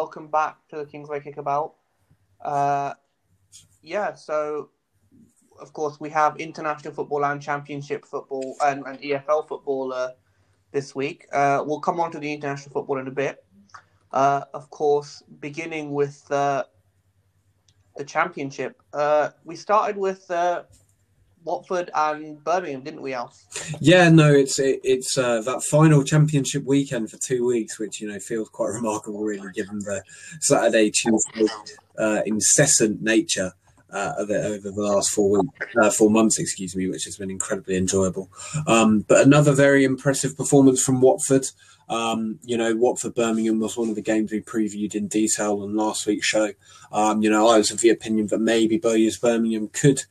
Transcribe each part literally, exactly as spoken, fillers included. welcome back to the Kingsway Kickabout. Uh, yeah, so of course we have international football and championship football and, and E F L football uh, this week. Uh, we'll come on to the international football in a bit. Uh, of course, beginning with uh, the championship, uh, we started with uh, Watford and Birmingham, didn't we, Al? Yeah, no, it's it, it's uh, that final championship weekend for two weeks, which, you know, feels quite remarkable, really, given the Saturday, Tuesday, uh, incessant nature uh, of it over the last four weeks, uh, four months, excuse me, which has been incredibly enjoyable. Um, but another very impressive performance from Watford. Um, you know, Watford Birmingham was one of the games we previewed in detail on last week's show. Um, you know, I was of the opinion that maybe Bowyer's Birmingham could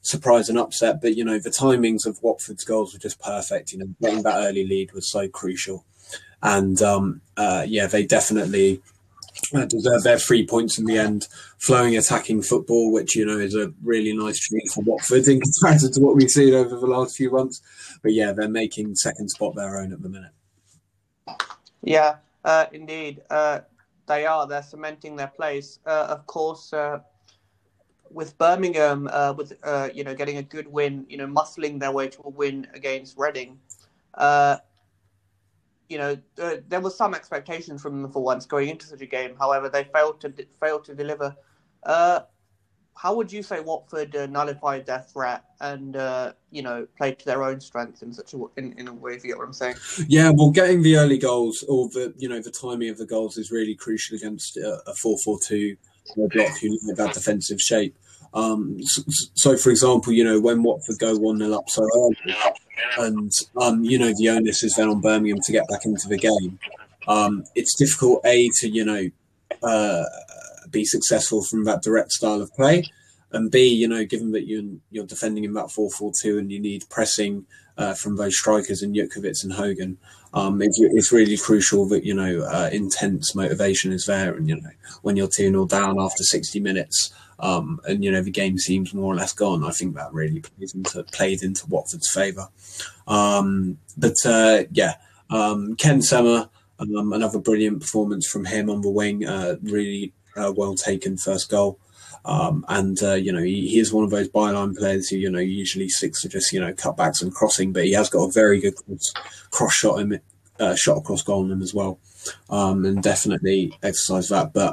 surprise and upset, but, you know, the timings of Watford's goals were just perfect. You know, getting that early lead was so crucial. And, um, uh, yeah, they definitely deserve their three points in the end. Flowing attacking football, which, you know, is a really nice treat for Watford in comparison to what we've seen over the last few months. But, yeah, they're making second spot their own at the minute. Yeah, uh, indeed. Uh, they are. They're cementing their place. Uh, of course, uh, with Birmingham, uh, with uh, you know, getting a good win, you know, muscling their way to a win against Reading, uh, you know, uh, there was some expectation from them for once going into such a game. However, they failed to failed to deliver. Uh, how would you say Watford uh, nullified their threat and, uh, you know, played to their own strength in such a in, in a way, if you get what I'm saying? Yeah, well, getting the early goals or the, you know, the timing of the goals is really crucial against a four four two block who look at that defensive shape. Um, so, so, for example, you know, when Watford go one nil up so early and, um, you know, the onus is then on Birmingham to get back into the game, um, it's difficult, A, to, you know, uh, be successful from that direct style of play, and B, you know, given that you're, you're defending in that four four two and you need pressing uh, from those strikers in Jutkiewicz and Hogan, um, it, it's really crucial that, you know, uh, intense motivation is there. And, you know, when you're two nil down after sixty minutes um, and, you know, the game seems more or less gone, I think that really plays into, played into Watford's favour. Um, but, uh, yeah, um, Ken Semmer, um, another brilliant performance from him on the wing, uh, really Uh, well taken first goal, um, and uh, you know he, he is one of those byline players who, you know, usually sticks to just, you know, cutbacks and crossing, but he has got a very good cross shot him uh, shot across goal on him as well, um, and definitely exercised that. But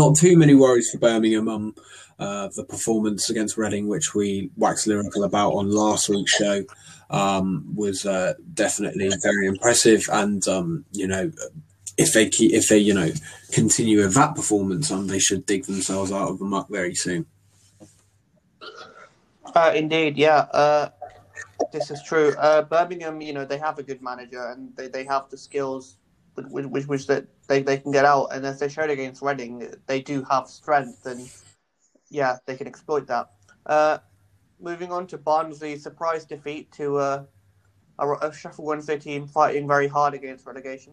not too many worries for Birmingham. Um, uh, the performance against Reading, which we waxed lyrical about on last week's show, um, was uh, definitely very impressive, and um, you know. If they keep, if they, you know, continue with that performance, um, they should dig themselves out of the muck very soon. Uh, indeed, yeah, uh, this is true. Uh, Birmingham, you know, they have a good manager and they, they have the skills which which, which that they, they can get out. And as they showed against Reading, they do have strength, and yeah, they can exploit that. Uh, moving on to Barnsley's surprise defeat to uh, a, a Sheffield Wednesday team fighting very hard against relegation.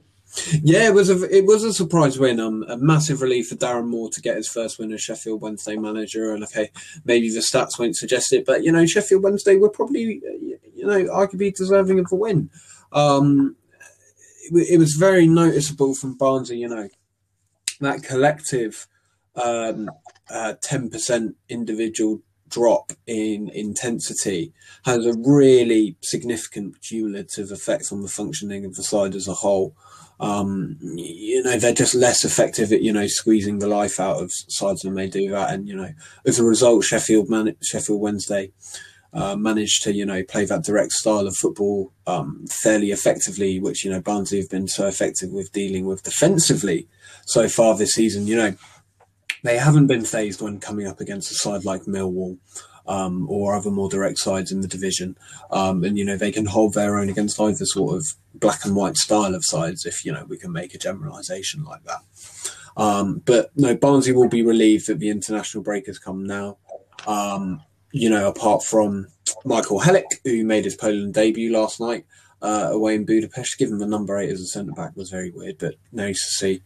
Yeah, it was a it was a surprise win. Um, a massive relief for Darren Moore to get his first win as Sheffield Wednesday manager. And okay, maybe the stats won't suggest it, but you know, Sheffield Wednesday were probably, you know, arguably deserving of the win. Um, it, it was very noticeable from Barnsley, you know, that collective um, uh, ten percent individual drop in intensity has a really significant cumulative effect on the functioning of the side as a whole. Um, you know, they're just less effective at, you know, squeezing the life out of sides than they do that. And, you know, as a result, Sheffield man- Sheffield Wednesday uh, managed to, you know, play that direct style of football um, fairly effectively, which, you know, Barnsley have been so effective with dealing with defensively so far this season. You know, they haven't been phased when coming up against a side like Millwall um, or other more direct sides in the division. Um, and, you know, they can hold their own against either sort of black and white style of sides, if, you know, we can make a generalisation like that. Um, but, no, Barnsley will be relieved that the international break has come now. Um, you know, apart from Michael Hellick, who made his Poland debut last night uh, away in Budapest, given the number eight as a centre-back was very weird, but nice to see.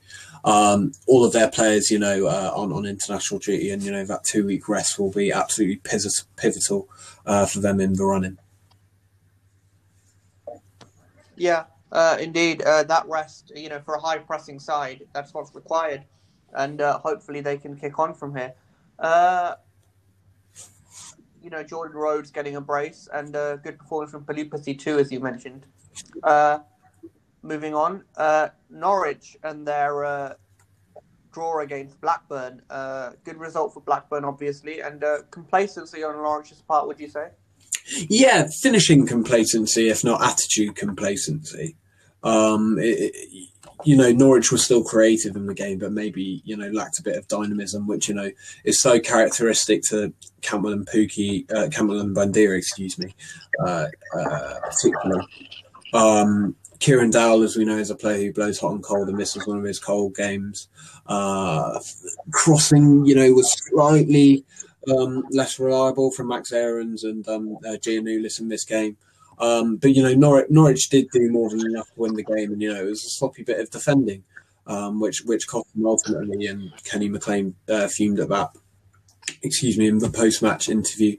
Um, all of their players, you know, uh, on, on international duty, and, you know, that two-week rest will be absolutely pivot- pivotal uh, for them in the running. Yeah, uh, indeed. Uh, that rest, you know, for a high-pressing side, that's what's required. and uh, hopefully they can kick on from here. Uh, you know, Jordan Rhodes getting a brace and a uh, good performance from Pelupacy too, as you mentioned. Uh, moving on, uh, Norwich and their uh, draw against Blackburn. Uh, good result for Blackburn, obviously, and uh, complacency on Norwich's part, would you say? Yeah, finishing complacency, if not attitude complacency. Um, it, it, you know, Norwich was still creative in the game, but maybe, you know, lacked a bit of dynamism, which, you know, is so characteristic to Camlen and Pookie, uh, Camlen and Bandera, excuse me, uh, uh, particularly. Um, Kieran Dowell, as we know, is a player who blows hot and cold, and this was one of his cold games. Uh, crossing, you know, was slightly um, less reliable from Max Ahrens and um, uh, Giannoulis in this game. Um, but, you know, Norwich, Norwich did do more than enough to win the game. And, you know, it was a sloppy bit of defending, um, which which cost them ultimately. And Kenny McLean uh, fumed at that, excuse me, in the post-match interview.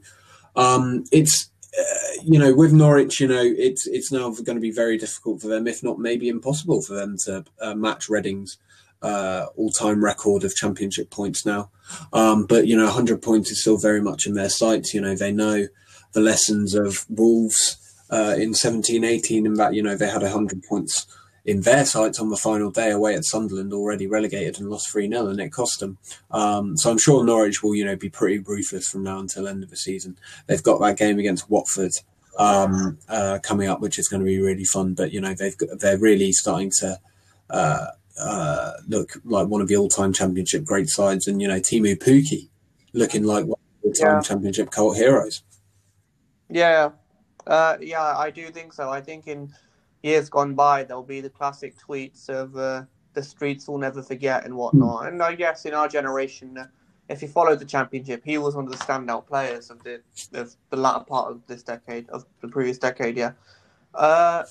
Um, it's, uh, you know, with Norwich, you know, it's it's now going to be very difficult for them, if not maybe impossible for them to uh, match Reading's uh, all-time record of championship points now. Um, but, you know, one hundred points is still very much in their sights. You know, they know the lessons of Wolves. Uh, in seventeen eighteen, in that, you know, they had one hundred points in their sights on the final day away at Sunderland, already relegated, and lost three nil, and it cost them. Um, so I'm sure Norwich will, you know, be pretty ruthless from now until end of the season. They've got that game against Watford um, uh, coming up, which is going to be really fun. But, you know, they've got, they're really starting to uh, uh, look like one of the all-time championship great sides. And, you know, Timu Pukki looking like one of the all-time yeah. championship cult heroes. Yeah. Uh, yeah, I do think so. I think in years gone by, there'll be the classic tweets of uh, the streets will never forget and whatnot. And I guess in our generation, if you follow the championship, he was one of the standout players of the of the latter part of this decade, of the previous decade, yeah. Uh,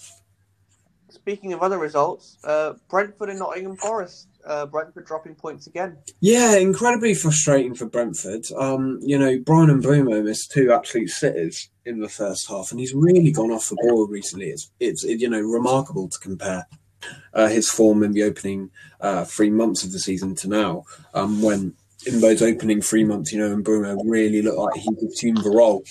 speaking of other results, uh, Brentford and Nottingham Forest. Uh, Brentford dropping points again. Yeah, incredibly frustrating for Brentford. Um, you know, Brian and Bruno missed two absolute sitters in the first half, and he's really gone off the ball recently. It's, it's it, you know, remarkable to compare uh, his form in the opening uh, three months of the season to now, um, when in those opening three months, you know, and Bruno really looked like he assumed the role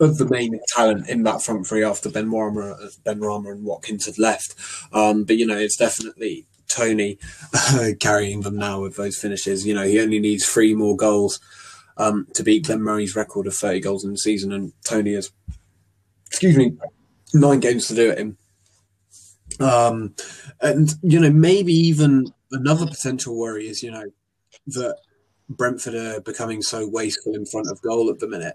of the main talent in that front three after Ben Rama, Ben Rama and Watkins had left. Um, but, you know, it's definitely Tony uh, carrying them now with those finishes. You know, he only needs three more goals um, to beat Glenn Murray's record of thirty goals in the season, and Tony has, excuse me, nine games to do it in. Um, and, you know, maybe even another potential worry is, you know, that Brentford are becoming so wasteful in front of goal at the minute.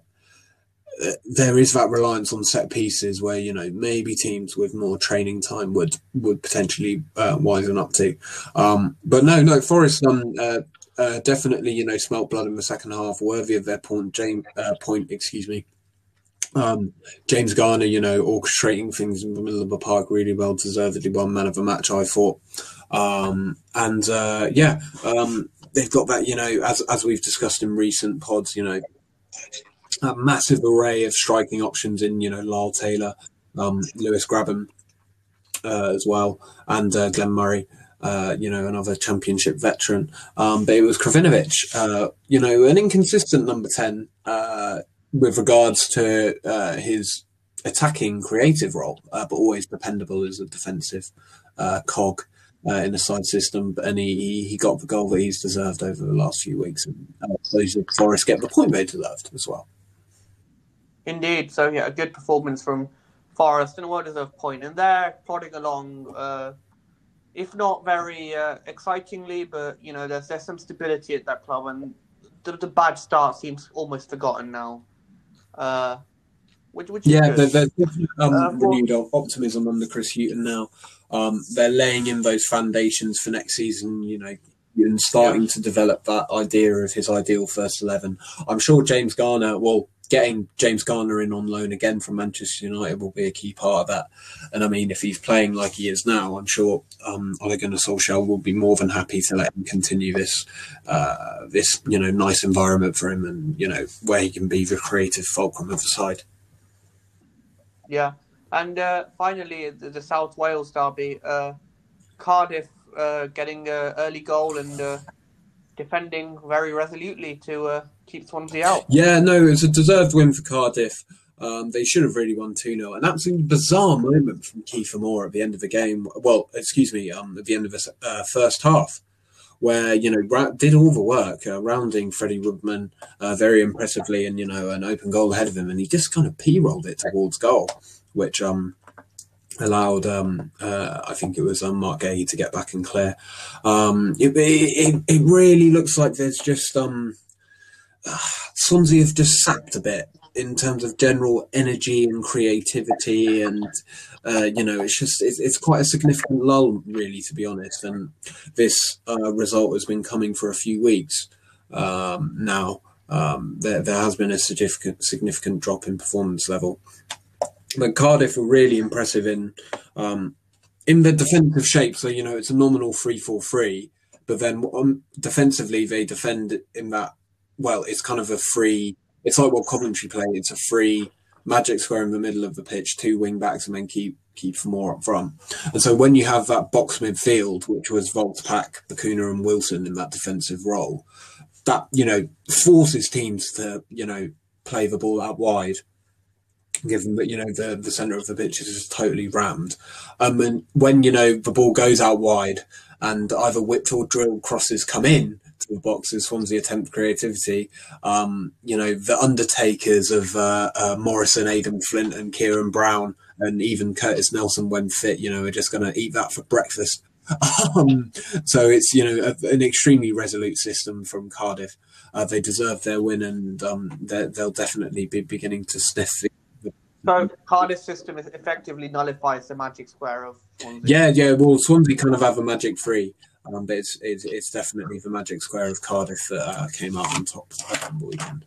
There is that reliance on set pieces where, you know, maybe teams with more training time would would potentially uh, wisen up to. Um, but no, no, Forest um, uh, uh, definitely, you know, smelt blood in the second half, worthy of their point, James, uh, point excuse me. Um, James Garner, you know, orchestrating things in the middle of the park really well, deservedly one man of the match, I thought. Um, and, uh, yeah, um, they've got that, you know, as as we've discussed in recent pods, you know, a massive array of striking options in, you know, Lyle Taylor, um, Lewis Grabham uh, as well, and uh, Glenn Murray, uh, you know, another championship veteran. Um, but it was Kravinovic, uh, you know, an inconsistent number ten uh, with regards to uh, his attacking creative role, uh, but always dependable as a defensive uh, cog uh, in the side system. And he, he got the goal that he's deserved over the last few weeks. And uh, those of Forest get the point they deserved as well. Indeed, so yeah, a good performance from Forest and a well-deserved point. And they're plodding along, uh, if not very uh, excitingly, but, you know, there's there's some stability at that club, and the, the bad start seems almost forgotten now. Uh, which, which yeah, there's definitely um, uh, renewed optimism under Chris Hughton now. Um, they're laying in those foundations for next season, you know, and starting yeah. to develop that idea of his ideal first eleven. I'm sure James Garner will... Getting James Garner in on loan again from Manchester United will be a key part of that. And I mean, if he's playing like he is now, I'm sure um, Ole Gunnar Solskjaer will be more than happy to let him continue this, uh, this you know, nice environment for him, and you know where he can be the creative fulcrum of the side. Yeah, and uh, finally the South Wales derby, uh, Cardiff uh, getting an early goal and uh, defending very resolutely to uh, keep Swansea out. Yeah, no, it was a deserved win for Cardiff. Um, they should have really won two nil. An absolutely bizarre moment from Kiefer Moore at the end of the game. Well, excuse me, um, at the end of the uh, first half, where, you know, did all the work, uh, rounding Freddie Woodman uh, very impressively, and, you know, an open goal ahead of him. And he just kind of P-rolled it towards goal, which um, allowed, um, uh, I think it was um, Mark Gay to get back and clear. Um, it, it, it really looks like there's just... Um, uh, Swansea have just sapped a bit in terms of general energy and creativity, and uh, you know, it's just it's, it's quite a significant lull, really, to be honest. And this uh, result has been coming for a few weeks um, now. Um, there, there has been a significant significant drop in performance level, but Cardiff were really impressive in um, in their defensive shape. So, you know, it's a nominal three four three, but then um, defensively they defend in that. Well, it's kind of a free. It's like what Coventry play. It's a free magic square in the middle of the pitch, two wing backs, and then keep keep more up front. And so when you have that box midfield, which was Voltpak, Bakuna, and Wilson in that defensive role, that, you know, forces teams to, you know, play the ball out wide, given that, you know, the the centre of the pitch is just totally rammed. Um, and when, you know, the ball goes out wide, and either whipped or drilled crosses come in to the boxes, Swansea attempt creativity. Um, you know, the undertakers of uh, uh, Morrison, Aidan Flint and Kieran Brown, and even Curtis Nelson when fit, you know, are just going to eat that for breakfast. um, so it's, you know, a, an extremely resolute system from Cardiff. Uh, they deserve their win, and um, they'll definitely be beginning to sniff the So Cardiff's system is effectively nullifies the magic square of Swansea. Yeah, yeah. Well, Swansea kind of have a magic three, um, but it's, it's it's definitely the magic square of Cardiff that uh, came out on top of the weekend.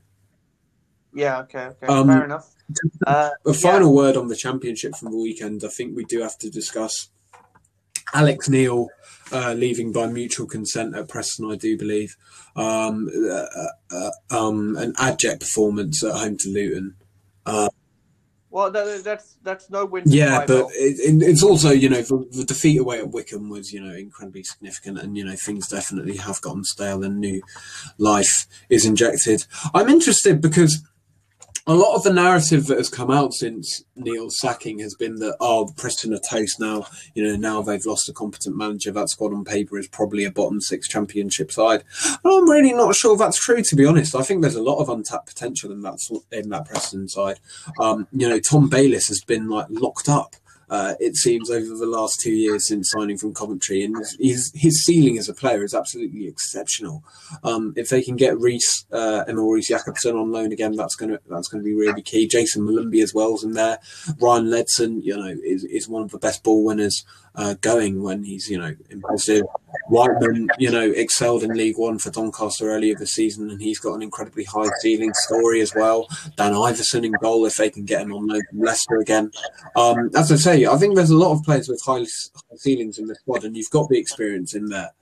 Yeah. Okay. Okay. Um, Fair enough. Uh, a final yeah. word on the championship from the weekend. I think we do have to discuss Alex Neil uh, leaving by mutual consent at Preston, I do believe. Um, uh, uh, um, an abject performance at home to Luton. Uh, Well, that's that's no win. Yeah, but it, it's also, you know, the defeat away at Wickham was, you know, incredibly significant, and, you know, things definitely have gotten stale and new life is injected. I'm interested because a lot of the narrative that has come out since Neil's sacking has been that, oh, Preston are toast now. You know, now they've lost a competent manager. That squad on paper is probably a bottom six championship side. And I'm really not sure that's true, to be honest. I think there's a lot of untapped potential in that in that Preston side. Um, you know, Tom Bayliss has been like locked up, uh, it seems, over the last two years since signing from Coventry, and his his ceiling as a player is absolutely exceptional. Um, if they can get Reece uh, and Maurice Jacobson on loan again, that's gonna that's gonna be really key. Jason Malumbi as well's in there. Ryan Ledson, you know, is is one of the best ball winners uh, going when he's, you know, impulsive. Whiteman, you know, excelled in League One for Doncaster earlier this season, and he's got an incredibly high ceiling. Story as well. Dan Iverson in goal if they can get him on loan from Leicester again. Um, as I say, I think there's a lot of players with high, high ceilings in the squad, and you've got the experience in there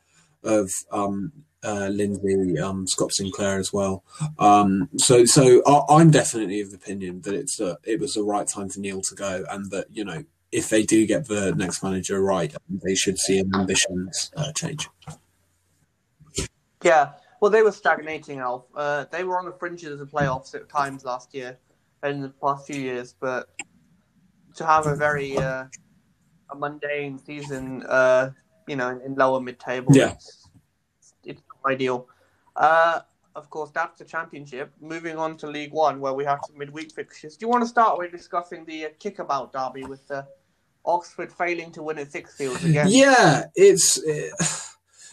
of um, uh, Lindsay, um, Scott Sinclair as well. Um, so, so I, I'm definitely of the opinion that it's a, it was the right time for Neil to go, and that, you know, if they do get the next manager right, they should see an ambitions uh, change. Yeah, well, they were stagnating, Alf. Uh, they were on the fringes of the playoffs at times last year and in the past few years, but to have a very uh, a mundane season, uh, you know, in lower mid-table, yeah. it's, it's not ideal. Uh, of course, that's the championship. Moving on to League One, where we have some midweek fixtures. Do you want to start with discussing the uh, kickabout derby with the uh, Oxford failing to win at Sixfields again? Yeah, it's it,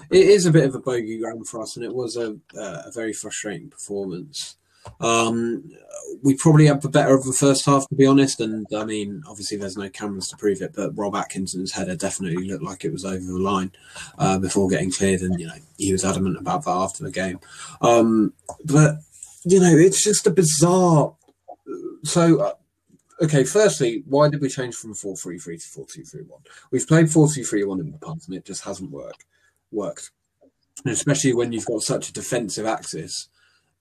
it is a bit of a bogey ground for us, and it was a uh, a very frustrating performance. Um, we probably had the better of the first half, to be honest, and I mean, obviously there's no cameras to prove it, but Rob Atkinson's header definitely looked like it was over the line uh, before getting cleared, and, you know, he was adamant about that after the game. Um, but, you know, it's just a bizarre... So, uh, okay, firstly, why did we change from four three three to four two three one? We've played four two three one in the past, and it just hasn't work, worked. And especially when you've got such a defensive axis,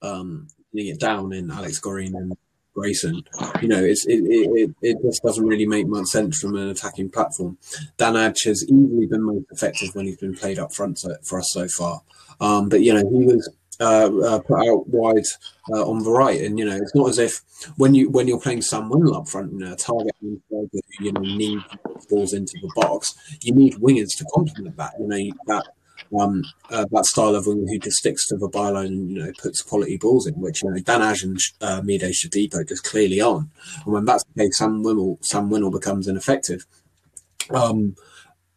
um, it down in Alex Goreen and Grayson. You know, it's it, it, it just doesn't really make much sense from an attacking platform. Dan Adche has easily been most effective when he's been played up front so, for us so far. Um, but, you know, he was uh, uh, put out wide uh, on the right. And, you know, it's not as if when, you, when you're playing Sam Wendell up front, you know, targeting, you know, need balls into the box, you need wingers to complement that. You know, that... Um, uh, that style of winger who just sticks to the byline and, you know, puts quality balls in, which, you know, Dan Adche and uh, Mide Shadipo just clearly aren't. And when that's the case, Sam Winnell, Sam Winnell becomes ineffective, um,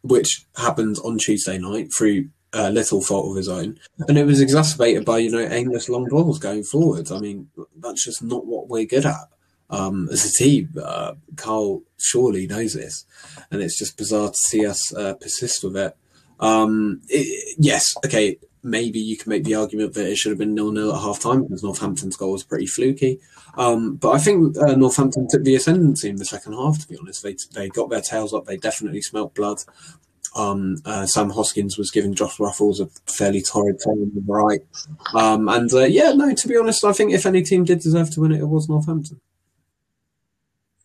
which happened on Tuesday night through uh, little fault of his own. And it was exacerbated by, you know, aimless long balls going forwards. I mean, that's just not what we're good at. Um, as a team, uh, Carl surely knows this. And it's just bizarre to see us uh, persist with it. Um, it, yes, okay, maybe you can make the argument that it should have been nil nil at half-time because Northampton's goal was pretty fluky. Um, but I think uh, Northampton took the ascendancy in the second half, to be honest. They they got their tails up. They definitely smelt blood. Um, uh, Sam Hoskins was giving Josh Ruffles a fairly torrid turn on the right. Um, and, uh, yeah, no, to be honest, I think if any team did deserve to win it, it was Northampton.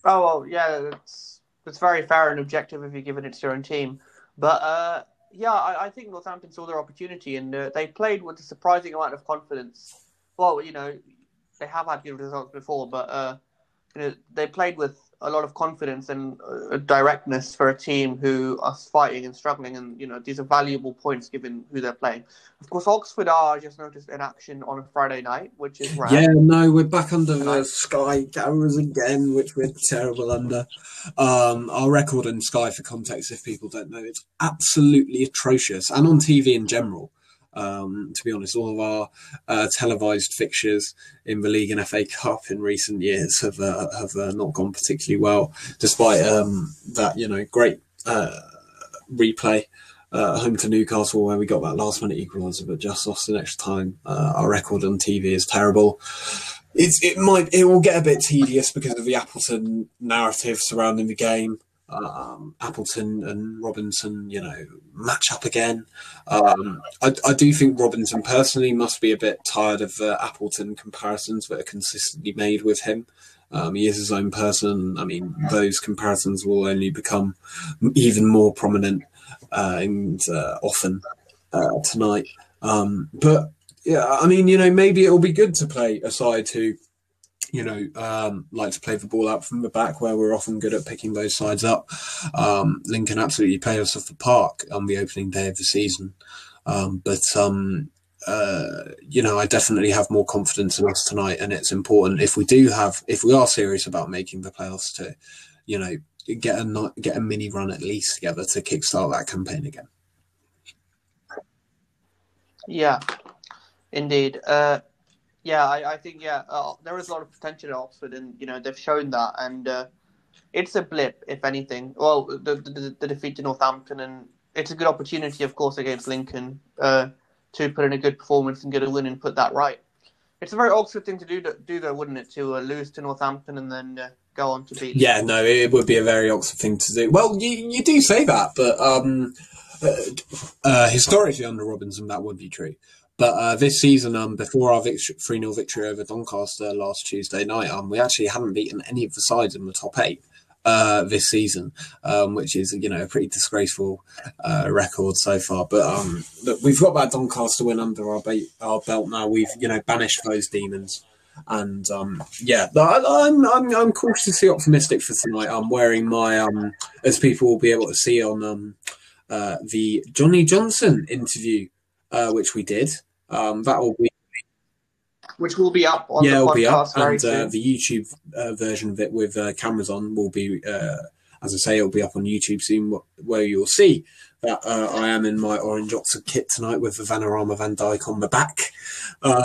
Oh, well, yeah, that's, that's very fair and objective if you're giving it to your own team. But... Uh... Yeah, I, I think Northampton saw their opportunity and uh, they played with a surprising amount of confidence. Well, you know, they have had good results before, but uh, you know, they played with a lot of confidence and uh, directness for a team who are fighting and struggling. And, you know, these are valuable points given who they're playing. Of course, Oxford are, I just noticed, in action on a Friday night, which is rare. Yeah, no, we're back under the Sky cameras again, which we're terrible under. Um, our record in Sky, for context, if people don't know, it's absolutely atrocious, and on T V in general. Um, to be honest, all of our uh, televised fixtures in the league and F A Cup in recent years have uh, have uh, not gone particularly well, despite um, that, you know, great uh, replay uh, home to Newcastle where we got that last minute equaliser, but just lost in extra time. Uh, our record on T V is terrible. It's it might it will get a bit tedious because of the Appleton narrative surrounding the game. Um, Appleton and Robinson, you know, match up again. Um, I, I do think Robinson personally must be a bit tired of uh, Appleton comparisons that are consistently made with him. Um, he is his own person. I mean, those comparisons will only become even more prominent uh, and uh, often uh, tonight. Um, but yeah, I mean, you know, maybe it'll be good to play a side who, you know, um, like to play the ball out from the back where we're often good at picking those sides up. Um, Lincoln absolutely played us off the park on the opening day of the season. Um, but, um, uh, you know, I definitely have more confidence in us tonight, and it's important if we do have, if we are serious about making the playoffs to, you know, get a, get a mini run at least together to kickstart that campaign again. Yeah, indeed. Uh, Yeah, I, I think, yeah, uh, there is a lot of potential at Oxford, and, you know, they've shown that. And uh, it's a blip, if anything. Well, the, the, the defeat to Northampton, and it's a good opportunity, of course, against Lincoln uh, to put in a good performance and get a win and put that right. It's a very Oxford thing to do, to, do though, wouldn't it, to uh, lose to Northampton and then uh, go on to beat Lincoln. Yeah, no, it would be a very Oxford thing to do. Well, you, you do say that, but um, uh, uh, historically under Robinson, that would be true. But uh, this season, um, before our three nil victory over Doncaster last Tuesday night, um, we actually haven't beaten any of the sides in the top eight uh, this season, um, which is, you know, a pretty disgraceful uh, record so far. But um, look, we've got that Doncaster win under our, ba- our belt now. We've, you know, banished those demons. And um, yeah, I'm I'm I'm cautiously optimistic for tonight. I'm wearing my um, as people will be able to see on um, uh, the Johnny Johnson interview, uh, which we did. Um, that will be, which will be up on yeah, the it'll podcast be up, very and soon. Uh, the YouTube uh, version of it with uh, cameras on will be, uh, as I say, it'll be up on YouTube soon, where you'll see that uh, I am in my orange Oxford kit tonight with the Vanarama Van Dyke on the back, um, uh,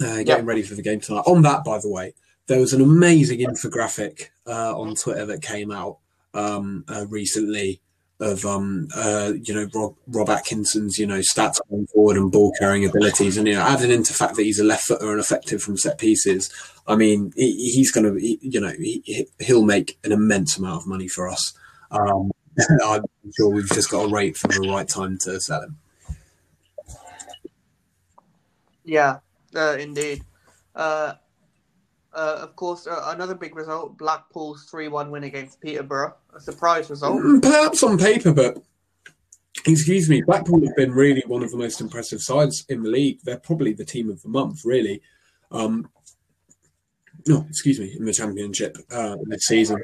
getting yep. ready for the game tonight. On that, by the way, there was an amazing infographic uh, on Twitter that came out um, uh, recently. Of um uh you know Rob Rob Atkinson's you know stats going forward and ball carrying abilities, and you know added into the fact that he's a left footer and effective from set pieces. I mean he, he's going to he, you know he, he'll make an immense amount of money for us. Um, I'm sure we've just got to wait for the right time to sell him. Yeah, uh, indeed. Uh, Uh, of course, uh, another big result, Blackpool's three one win against Peterborough. A surprise result. Perhaps on paper, but, excuse me, Blackpool have been really one of the most impressive sides in the league. They're probably the team of the month, really. Um, no, excuse me, in the Championship uh, this season.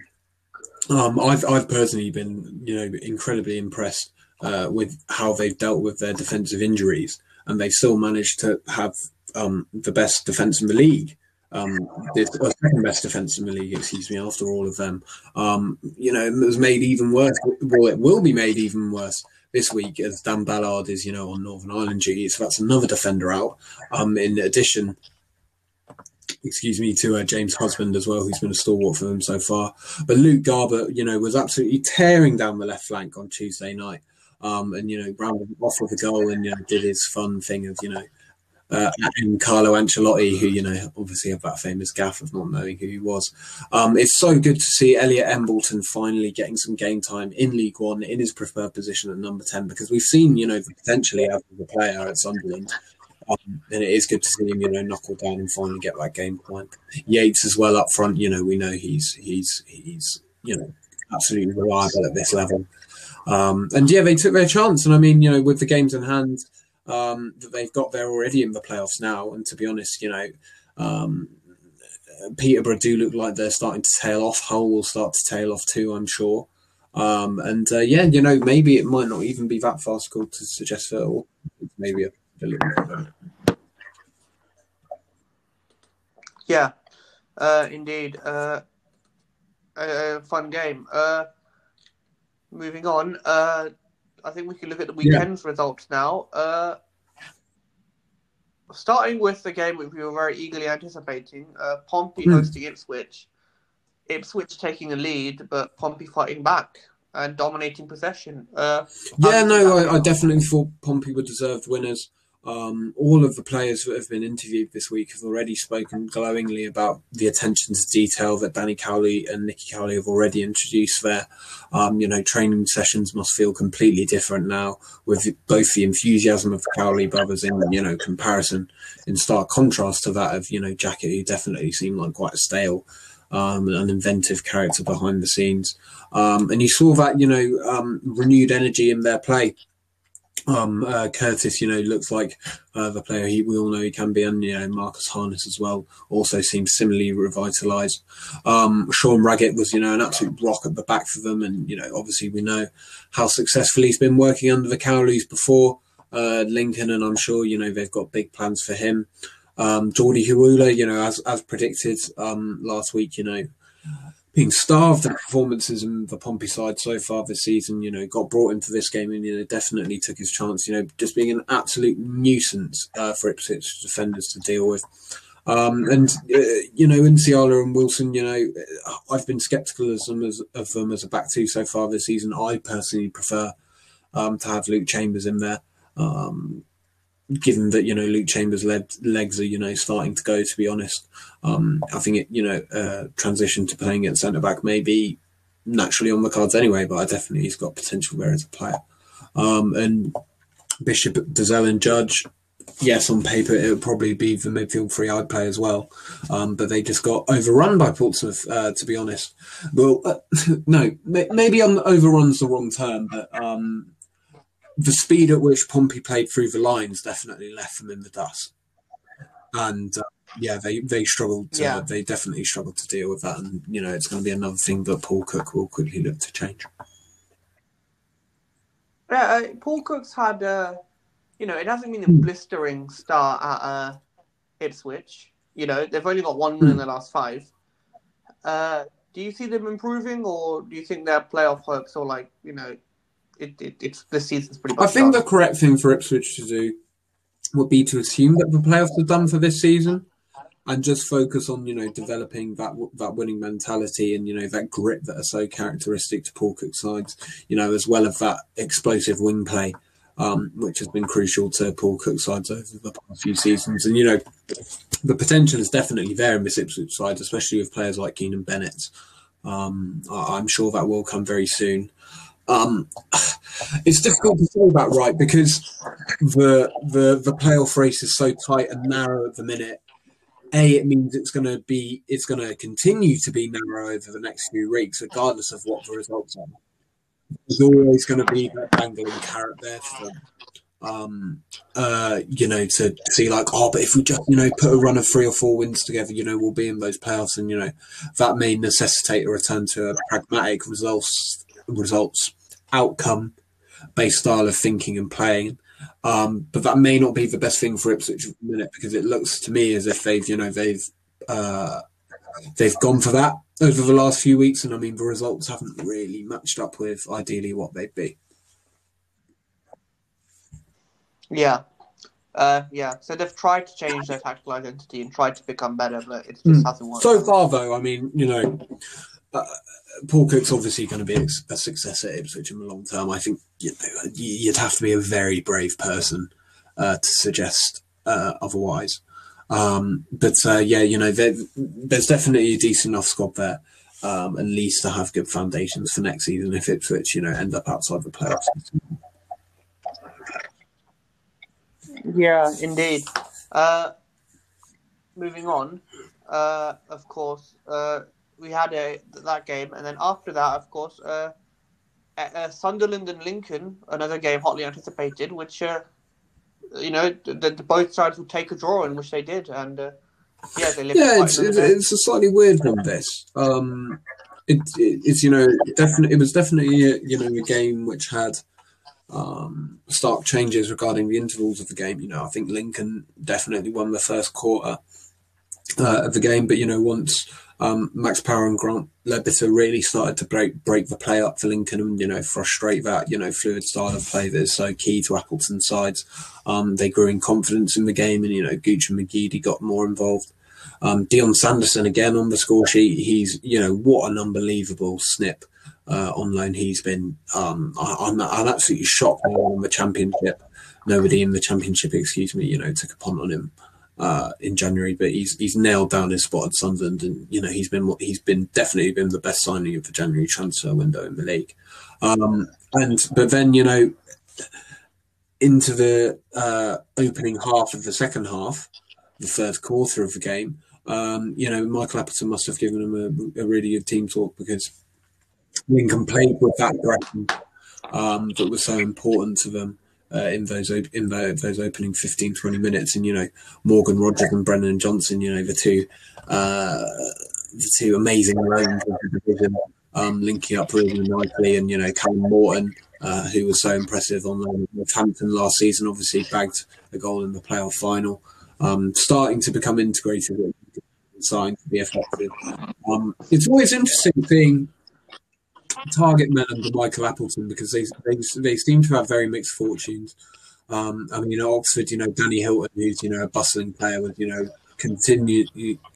Um, I've, I've personally been, you know, incredibly impressed uh, with how they've dealt with their defensive injuries, and they've still managed to have um, the best defence in the league. Um, the second best defence in the league, excuse me, after all of them. Um, you know, it was made even worse. Well, it will be made even worse this week as Dan Ballard is, you know, on Northern Ireland duty. So that's another defender out. Um, in addition, excuse me, to uh, James Husband as well, who's been a stalwart for them so far. But Luke Garber, you know, was absolutely tearing down the left flank on Tuesday night. Um, and, you know, rounded off with a goal and, you know, did his fun thing of, you know, Uh, and Carlo Ancelotti, who, you know, obviously had that famous gaffe of not knowing who he was. Um, it's so good to see Elliot Embleton finally getting some game time in League One in his preferred position at number ten, because we've seen, you know, the potentially out of the player at Sunderland. Um, and it is good to see him, you know, knuckle down and finally get that game time. Yates as well up front, you know, we know he's, he's, he's you know, absolutely reliable at this level. Um, and, yeah, they took their chance. And, I mean, you know, with the games in hand, Um, that they've got there already in the playoffs now. And to be honest, you know, um, Peterborough do look like they're starting to tail off. Hull will start to tail off too, I'm sure. Um, and, uh, yeah, you know, maybe it might not even be that fast call to suggest that, or maybe a, a little bit. Yeah, uh, indeed. Uh, a, a fun game. Uh, moving on. Uh, I think we can look at the weekend's yeah. results now. Uh, starting with the game which we were very eagerly anticipating, uh, Pompey mm. hosting Ipswich. Ipswich taking a lead, but Pompey fighting back and dominating possession. Uh, yeah, no, I, I definitely thought Pompey were deserved winners. Um, all of the players that have been interviewed this week have already spoken glowingly about the attention to detail that Danny Cowley and Nicky Cowley have already introduced there. Um, you know, training sessions must feel completely different now with both the enthusiasm of the Cowley brothers in, you know, comparison, in stark contrast to that of, you know, Jackett, who definitely seemed like quite a stale um, and inventive character behind the scenes. Um, and you saw that, you know, um, renewed energy in their play. Um, uh, Curtis, you know, looks like uh, the player he, we all know he can be, and, you know, Marcus Harness as well also seems similarly revitalised. Um, Sean Raggett was, you know, an absolute rock at the back for them, and, you know, obviously we know how successfully he's been working under the Cowleys before, uh, Lincoln, and I'm sure, you know, they've got big plans for him. Um, Jordi Huula, you know, as, as predicted um, last week, you know, being starved at performances in the Pompey side so far this season, you know, got brought in for this game and, you know, definitely took his chance, you know, just being an absolute nuisance uh, for Ipswich defenders to deal with. Um, and, uh, you know, Inciala and Wilson, you know, I've been sceptical of them as, of them as a back two so far this season. I personally prefer um, to have Luke Chambers in there, um, given that, you know, Luke Chambers' legs are, you know, starting to go, to be honest. Um, I think, it, you know, uh, transition to playing at centre-back may be naturally on the cards anyway, but I definitely he's got potential there as a player. Um, and Bishop, Dazelle and Judge, yes, on paper, it would probably be the midfield three I'd play as well. Um, but they just got overrun by Portsmouth, uh, to be honest. Well, uh, no, may- maybe um, overrun's the wrong term, but... Um, the speed at which Pompey played through the lines definitely left them in the dust. And, uh, yeah, they, they struggled. To, yeah. They definitely struggled to deal with that. And, you know, it's going to be another thing that Paul Cook will quickly look to change. Yeah, uh, Paul Cook's had, uh, you know, it hasn't been a blistering start at uh, Ipswich. You know, they've only got one win mm. in the last five. Uh, do you see them improving, or do you think their playoff hopes are like, you know, It, it, it's this season's pretty much I think done. The correct thing for Ipswich to do would be to assume that the playoffs are done for this season and just focus on, you know, developing that that winning mentality and, you know, that grit that are so characteristic to Paul Cook's sides, you know, as well as that explosive wing play, um, which has been crucial to Paul Cook's sides over the past few seasons. And, you know, the potential is definitely there in this Ipswich side, especially with players like Keenan Bennett. Um, I'm sure that will come very soon. Um, it's difficult to say that, right? Because the the the playoff race is so tight and narrow at the minute. A, it means it's going to be, it's going to continue to be narrow over the next few weeks, regardless of what the results are. There's always going to be that dangling carrot there for them, um, uh, you know, to see like, oh, but if we just, you know, put a run of three or four wins together, you know, we'll be in those playoffs, and you know, that may necessitate a return to a pragmatic results results outcome based style of thinking and playing. Um, but that may not be the best thing for Ipswich at the minute, because it looks to me as if they've, you know, they've uh, they've gone for that over the last few weeks, and I mean the results haven't really matched up with ideally what they'd be. Yeah, uh, yeah. So they've tried to change their tactical identity and tried to become better, but it just mm. hasn't worked. So far, though, I mean, you know, uh, Paul Cook's obviously going to be a success at Ipswich in the long term. I think, you know, you'd have to be a very brave person uh, to suggest uh, otherwise. Um, but uh, yeah, you know, there's definitely a decent enough squad there, um, at least to have good foundations for next season if Ipswich, you know, end up outside the playoffs. Yeah, indeed. Uh, moving on, uh, of course, uh, we had a, that game, and then after that, of course, uh, uh, Sunderland and Lincoln, another game hotly anticipated, which, uh, you know, the, the both sides would take a draw, in which they did, and uh, yeah, they lived. Yeah, it's, it's, it's a slightly weird one. This, um, it, it, it's you know, definitely, it was definitely a, you know, a game which had um, stark changes regarding the intervals of the game. You know, I think Lincoln definitely won the first quarter uh, of the game, but you know, once Um, Max Power and Grant Ledbetter really started to break break the play up for Lincoln, and you know, frustrate that, you know, fluid style of play that is so key to Appleton's sides. Um, they grew in confidence in the game, and you know, Gooch and McGeady got more involved. Um, Dion Sanderson again on the score sheet. He's, you know, what an unbelievable snip uh, on loan he's been. Um, I, I'm I'm absolutely shocked on the championship. Nobody in the championship, excuse me, you know, took a punt on him Uh, in January, but he's he's nailed down his spot at Sunderland, and you know, he's been he's been definitely been the best signing of the January transfer window in the league. Um, and but then you know, into the uh, opening half of the second half, the third quarter of the game, um, you know, Michael Appleton must have given him a, a really good team talk, because Lincoln played with that aggression um, that was so important to them Uh, in those op- in the, those opening fifteen, twenty minutes. And you know, Morgan Rogers and Brendan Johnson, you know, the two uh, the two amazing loans of the division, um, linking up really nicely. And you know, Callum Morton, uh, who was so impressive on loan with Northampton last season, obviously bagged a goal in the playoff final, um, starting to become integrated and starting to be effective. Um, it's always interesting seeing target men under Michael Appleton, because they they they seem to have very mixed fortunes. Um, I mean, you know, Oxford, you know, Danny Hilton, who's, you know, a bustling player, was, you know, continue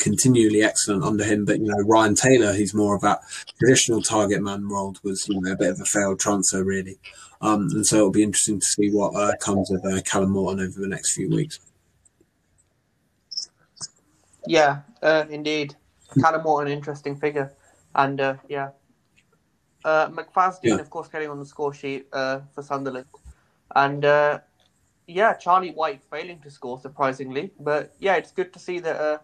continually excellent under him. But you know, Ryan Taylor, who's more of that traditional target man role, was, you know, a bit of a failed transfer really. Um, and so it'll be interesting to see what uh, comes of uh, Callum Morton over the next few weeks. Yeah, uh, indeed, Callum Morton, interesting figure, and uh, yeah. Uh, McFasdean, yeah. of course, getting on the score sheet uh, for Sunderland. And, uh, yeah, Charlie White failing to score, surprisingly. But, yeah, it's good to see that uh,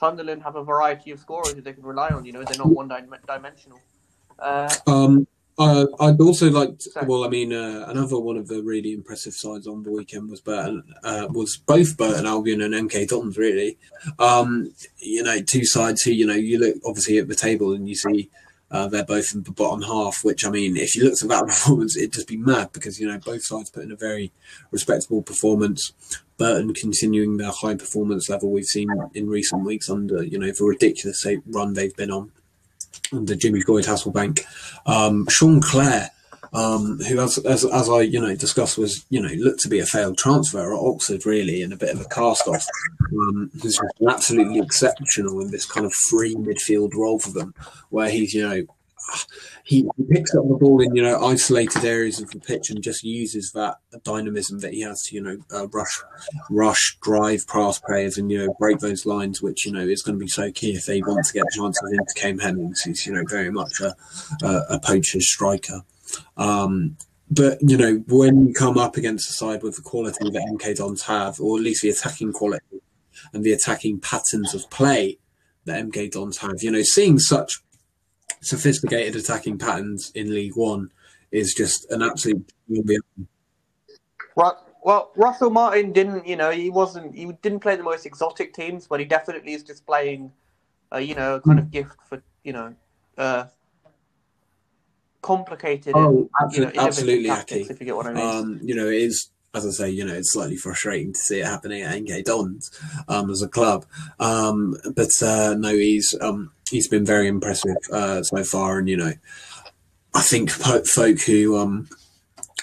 Sunderland have a variety of scorers that they can rely on. You know, they're not one-dimensional. Uh, um, uh, I'd also like to, well, I mean, uh, another one of the really impressive sides on the weekend was Burton, uh, was both Burton Albion and M K Dons, really. Um, you know, two sides who, you know, you look, obviously, at the table and you see... Uh, they're both in the bottom half, which, I mean, if you looked at that performance, it'd just be mad, because, you know, both sides put in a very respectable performance. Burton continuing their high performance level we've seen in recent weeks under, you know, the ridiculous run they've been on under Jimmy Goyd Hasselbank. Um, Sean Clare, um, who, as, as, as I, you know, discussed, was, you know, looked to be a failed transfer at Oxford, really, and a bit of a cast-off. Um, he's been absolutely exceptional in this kind of free midfield role for them, where he's, you know, he, he picks up the ball in, you know, isolated areas of the pitch and just uses that dynamism that he has to, you know, uh, rush, rush, drive past players and, you know, break those lines, which, you know, is going to be so key if they want to get chances into Cam Hemmings, who's, you know, very much a, a, a poacher striker. Um, but, you know, when you come up against a side with the quality that M K Dons have, or at least the attacking quality and the attacking patterns of play that M K Dons have. You know, seeing such sophisticated attacking patterns in League One is just an absolute... Well, well, Russell Martin didn't, you know, he wasn't, he didn't play the most exotic teams, but he definitely is displaying, uh, you know, a kind of gift for, you know, uh, complicated. Oh, and, you absolutely, know, absolutely tactics, if you get what I mean. Um, you know, it is, as I say, you know, it's slightly frustrating to see it happening at N K Dons um, as a club. Um, but uh, no, he's um, he's been very impressive uh, so far. And, you know, I think folk who um,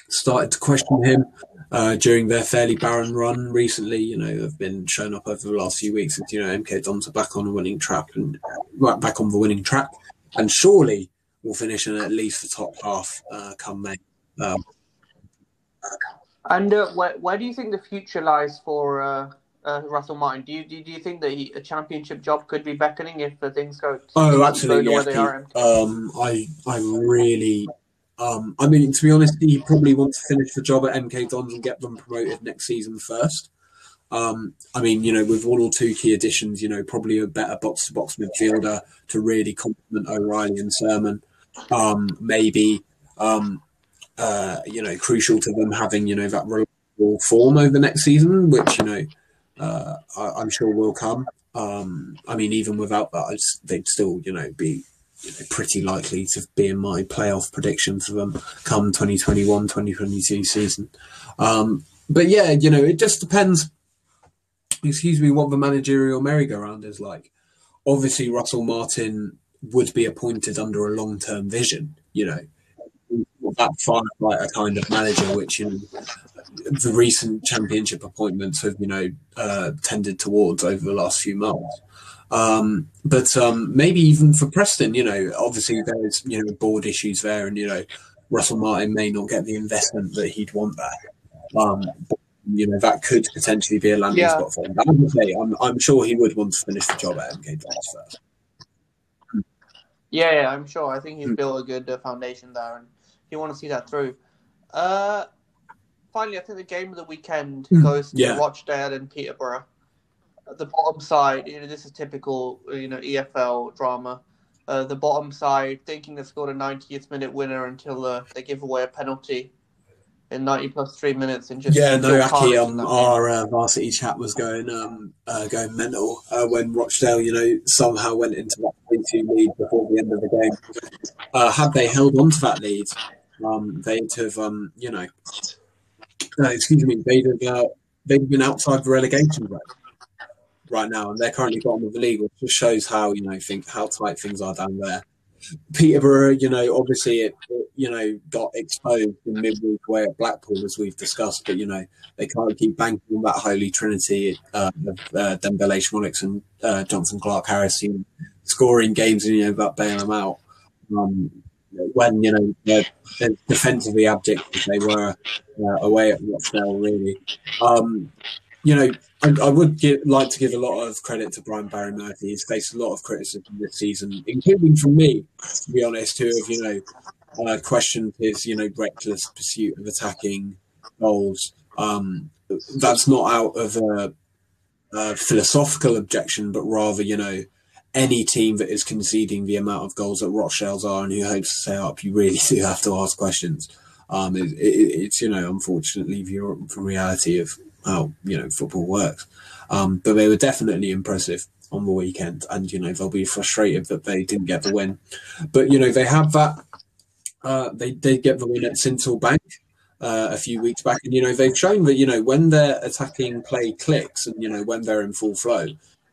started to question him uh, during their fairly barren run recently, you know, have been shown up over the last few weeks as, you know, M K Dons are back on a winning track and right back on the winning track. And surely will finish in at least the top half uh, come May. Um, And uh, where, where do you think the future lies for uh, uh, Russell Martin? Do you do, do you think that he, a championship job could be beckoning if the things go? Oh, absolutely. Yeah, he, um, I I really, um, I mean, to be honest, he probably wants to finish the job at M K Dons and get them promoted next season first. Um, I mean, you know, with one or two key additions, you know, probably a better box to box midfielder to really complement O'Reilly and Sermon. Um, maybe. Um, Uh, you know, crucial to them having, you know, that reliable form over next season, which, you know, uh, I, I'm sure will come. Um, I mean, even without that, I just, they'd still, you know, be you know, pretty likely to be in my playoff prediction for them come twenty twenty-one twenty twenty-two season. Um, but yeah, you know, it just depends, excuse me, what the managerial merry-go-round is like. Obviously, Russell Martin would be appointed under a long-term vision, you know, that firefighter kind of manager, which you know, the recent championship appointments have, you know, uh, tended towards over the last few months. Um, but um, maybe even for Preston, you know, obviously there's, you know, board issues there, and you know, Russell Martin may not get the investment that he'd want there. Um, but, you know, that could potentially be a landing yeah. spot for him. I'm, I'm sure he would want to finish the job at M K Dons first. Yeah, yeah, I'm sure. I think he's built a good uh, foundation there, and you want to see that through. Uh, finally, I think the game of the weekend goes to yeah. Rochdale and Peterborough. At the bottom side, you know, this is typical, you know, E F L drama. Uh, the bottom side thinking they scored a ninetieth minute winner until uh, they give away a penalty in ninety plus three minutes and just yeah. No, Aki, um, our uh, varsity chat was going um uh, going mental uh, when Rochdale, you know, somehow went into that three two lead before the end of the game. Uh, had they held on to that lead, Um, they'd have, um, you know, uh, excuse me, they'd have, uh, they've been outside the relegation right, right now, and they're currently bottom of the league, which just shows how, you know, think how tight things are down there. Peterborough, you know, obviously it, it you know, got exposed in midweek away at Blackpool, as we've discussed, but, you know, they can't keep banking on that holy trinity uh, of uh, Dembele, Schmollix and uh, Johnson Clark Harris, you know, scoring games and, you know, that bail them out. Um, when, you know, they're, they're defensively abject as they were uh, away at Rochdale, really. Um, you know, I, I would give, like to give a lot of credit to Brian Barry Murphy. He's faced a lot of criticism this season, including from me, to be honest, who have, you know, uh, questioned his, you know, reckless pursuit of attacking goals. Um, that's not out of a, a philosophical objection, but rather, you know, any team that is conceding the amount of goals that Rochdale's are and who hopes to stay up, you really do have to ask questions. Um, it, it, it's, you know, unfortunately the reality of how, you know, football works. Um, but they were definitely impressive on the weekend, and, you know, they'll be frustrated that they didn't get the win. But, you know, they have that. Uh, they did get the win at Sintel Bank uh, a few weeks back. And, you know, they've shown that, you know, when their attacking play clicks and, you know, when they're in full flow,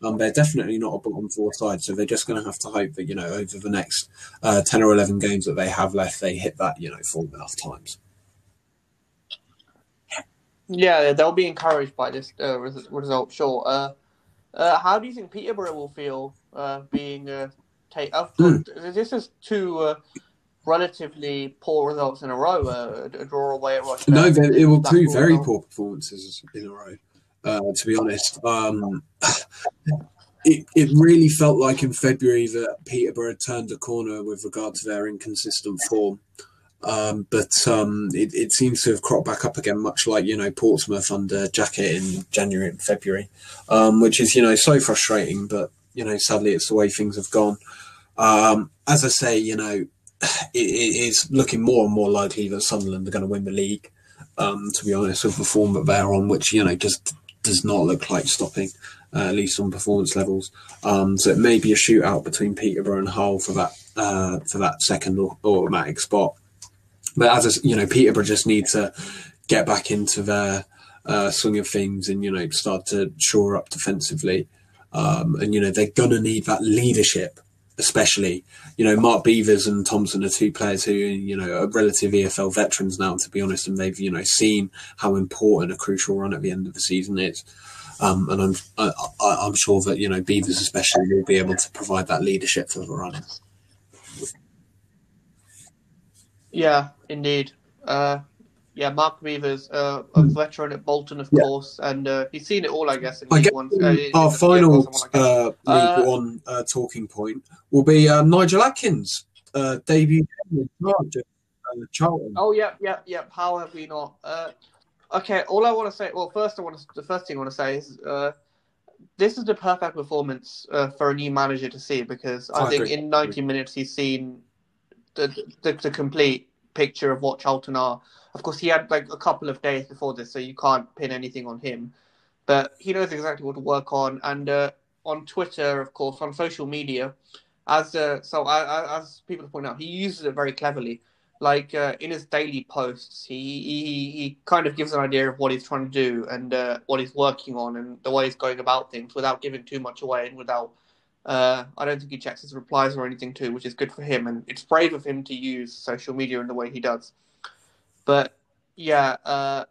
Um, they're definitely not a bottom four side, so they're just going to have to hope that, you know, over the next uh, ten or eleven games that they have left, they hit that, you know, four enough times. Yeah, they'll be encouraged by this uh, result, sure. Uh, uh, how do you think Peterborough will feel uh, being uh, take up? Mm. This is two uh, relatively poor results in a row, uh, a draw away at Rochdale. No, it will two very result. poor performances in a row. Uh, to be honest, um, it, it really felt like in February that Peterborough turned a corner with regard to their inconsistent form. Um, but um, it, it seems to have cropped back up again, much like, you know, Portsmouth under Jacket in January and February, um, which is, you know, so frustrating. But, you know, sadly, it's the way things have gone. Um, as I say, you know, it, it is looking more and more likely that Sunderland are going to win the league, um, to be honest, with the form that they're on, which, you know, just does not look like stopping, uh, at least on performance levels. Um, so it may be a shootout between Peterborough and Hull for that, uh, for that second or automatic spot. But as a, you know, Peterborough just need to get back into their uh, swing of things and, you know, start to shore up defensively. Um, and, you know, they're going to need that leadership, especially. You know, Mark Beavers and Thompson are two players who, you know, are relative E F L veterans now, to be honest. And they've, you know, seen how important a crucial run at the end of the season is. Um, and I'm I, I'm sure that, you know, Beavers especially will be able to provide that leadership for the run. Yeah, indeed. Uh, yeah, Mark Beavers, uh, a veteran at Bolton, of yeah. course, and uh, he's seen it all, I guess. In I guess one, uh, our final uh, uh, League One uh, talking point will be um, Nigel Atkins, uh, debut in charge at Charlton. Oh, yeah, yeah, yeah. How have we not? Uh, okay, all I want to say, well, first, I want to, the first thing I want to say is uh, this is the perfect performance uh, for a new manager to see, because I, I think agree. in ninety minutes he's seen The, the the complete picture of what Charlton are. Of course, he had like a couple of days before this, so you can't pin anything on him. But he knows exactly what to work on. And uh, on Twitter, of course, on social media, as uh, so I, as people point out, he uses it very cleverly. Like uh, in his daily posts, he, he he kind of gives an idea of what he's trying to do and uh, what he's working on and the way he's going about things without giving too much away and without. Uh, I don't think he checks his replies or anything too, which is good for him. And it's brave of him to use social media in the way he does. But, yeah, uh,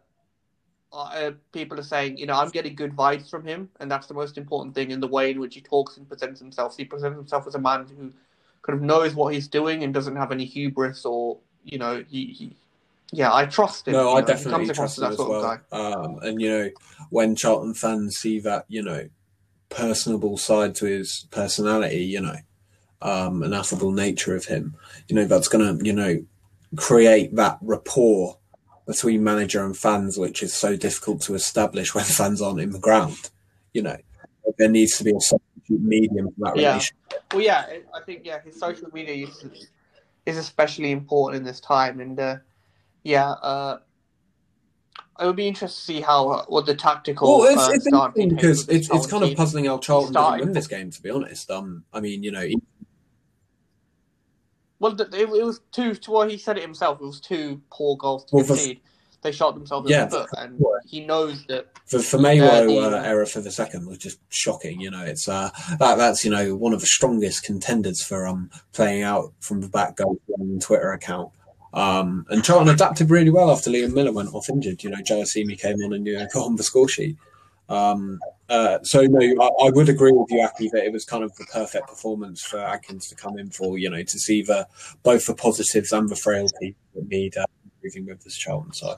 uh, people are saying, you know, I'm getting good vibes from him. And that's the most important thing in the way in which he talks and presents himself. He presents himself as a man who kind of knows what he's doing and doesn't have any hubris or, you know, he... he yeah, I trust him. No, I know, definitely trust him as well. Um, and, you know, when Charlton fans see that, you know, personable side to his personality, you know, um, an affable nature of him, you know, that's going to, you know, create that rapport between manager and fans, which is so difficult to establish when fans aren't in the ground, you know. There needs to be a substitute medium for that yeah. relationship. Well, yeah, I think, yeah, his social media use is especially important in this time. And, uh, yeah, uh, it would be interesting to see how what the tactical. Well, it's, uh, it's interesting because it's, it's kind of puzzling how Charlton didn't win this game, to be honest. Um, I mean, you know. He... Well, it, it was two. To what he said it himself, it was two poor goals to well, concede. For, they shot themselves yeah, in the foot, and he knows that. For, for Mayo uh, error for the second was just shocking. You know, it's uh that that's you know one of the strongest contenders for um playing out from the back goal on Twitter account. Um, and Charlton adapted really well after Liam Miller went off injured. You know, Jalasimi came on and you know, got on the score sheet. Um, uh, so, no, I, I would agree with you, Aki, that it was kind of the perfect performance for Atkins to come in for, you know, to see the, both the positives and the frailty that need uh, improving with this Charlton side.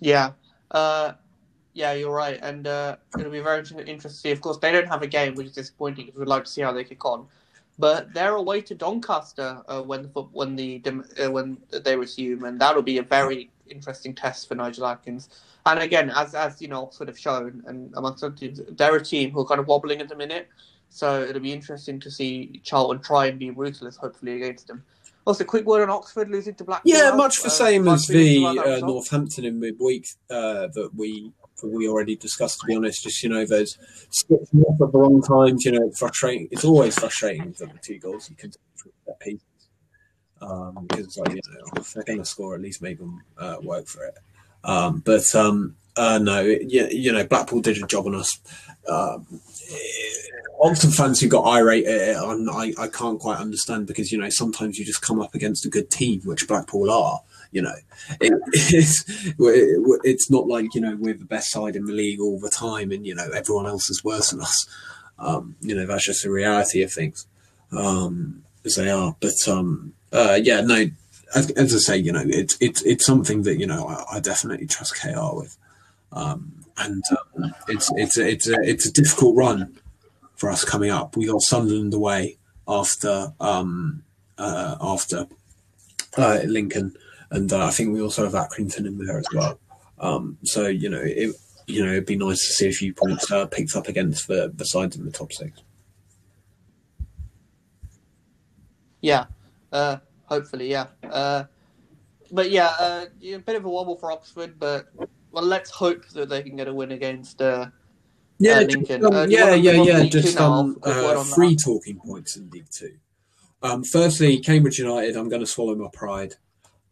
Yeah. Uh, yeah, you're right. And uh, it'll be very interesting to see. Of course, they don't have a game, which is disappointing because we'd like to see how they kick on. But they're away to Doncaster uh, when the when the uh, when they resume, and that'll be a very interesting test for Nigel Atkins. And again, as as you know, sort of shown and amongst other teams, they're a team who are kind of wobbling at the minute. So it'll be interesting to see Charlton try and be ruthless, hopefully, against them. Also, quick word on Oxford losing to Blackburn. Yeah, much the same uh, as the uh, Northampton in midweek uh, that we. we already discussed, to be honest. Just, you know, those switching off at the wrong times, you know, frustrating. It's always frustrating that the two goals you can take that piece. Um, because, like, you know, if they're going to score, at least make them uh, work for it. Um, but, um, uh, no, it, you, you know, Blackpool did a job on us. Um, Oxford fans who got irate at it, and I, I can't quite understand because, you know, sometimes you just come up against a good team, which Blackpool are. You know, it, it's, it's not like, you know, we're the best side in the league all the time and, you know, everyone else is worse than us. Um, you know, that's just the reality of things um, as they are. But, um, uh, yeah, no, as, as I say, you know, it's it, it's something that, you know, I, I definitely trust K R with. Um, and um, it's, it's, it's, a, it's a difficult run for us coming up. We got Sunderland away after... Um, uh, after uh, Lincoln, and uh, I think we also have Accrington in there as well. Um, so you know, it you know it'd be nice to see a few points uh, picked up against the, the sides in the top six. Yeah, uh, hopefully, yeah. Uh, but yeah, uh, a bit of a wobble for Oxford, but well, let's hope that they can get a win against. Uh, Yeah, uh, just, um, uh, yeah, yeah, yeah. Just um, uh, three talking points in League Two. Um, firstly, Cambridge United. I'm going to swallow my pride.